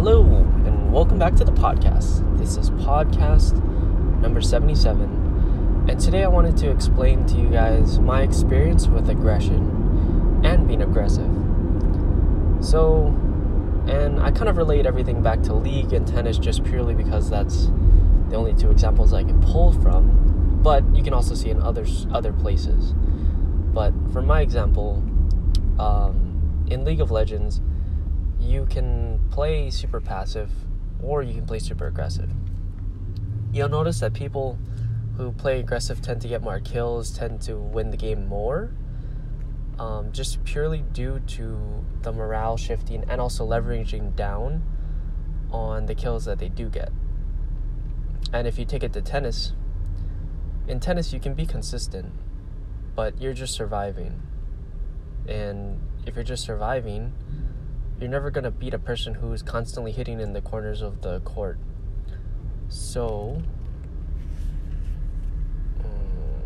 Hello, and welcome back to the podcast. This is podcast number 77, and today I wanted to explain to you guys my experience with aggression and being aggressive. And I kind of relate everything back to league and tennis just purely because that's the only two examples I can pull from, but you can also see in other places. But for my example, in League of Legends, you can play super passive or you can play super aggressive. You'll notice that people who play aggressive tend to get more kills, tend to win the game more, just purely due to the morale shifting and also leveraging down on the kills that they do get. And if you take it to tennis, in tennis you can be consistent, but you're just surviving. And if you're just surviving, you're never going to beat a person who is constantly hitting in the corners of the court. So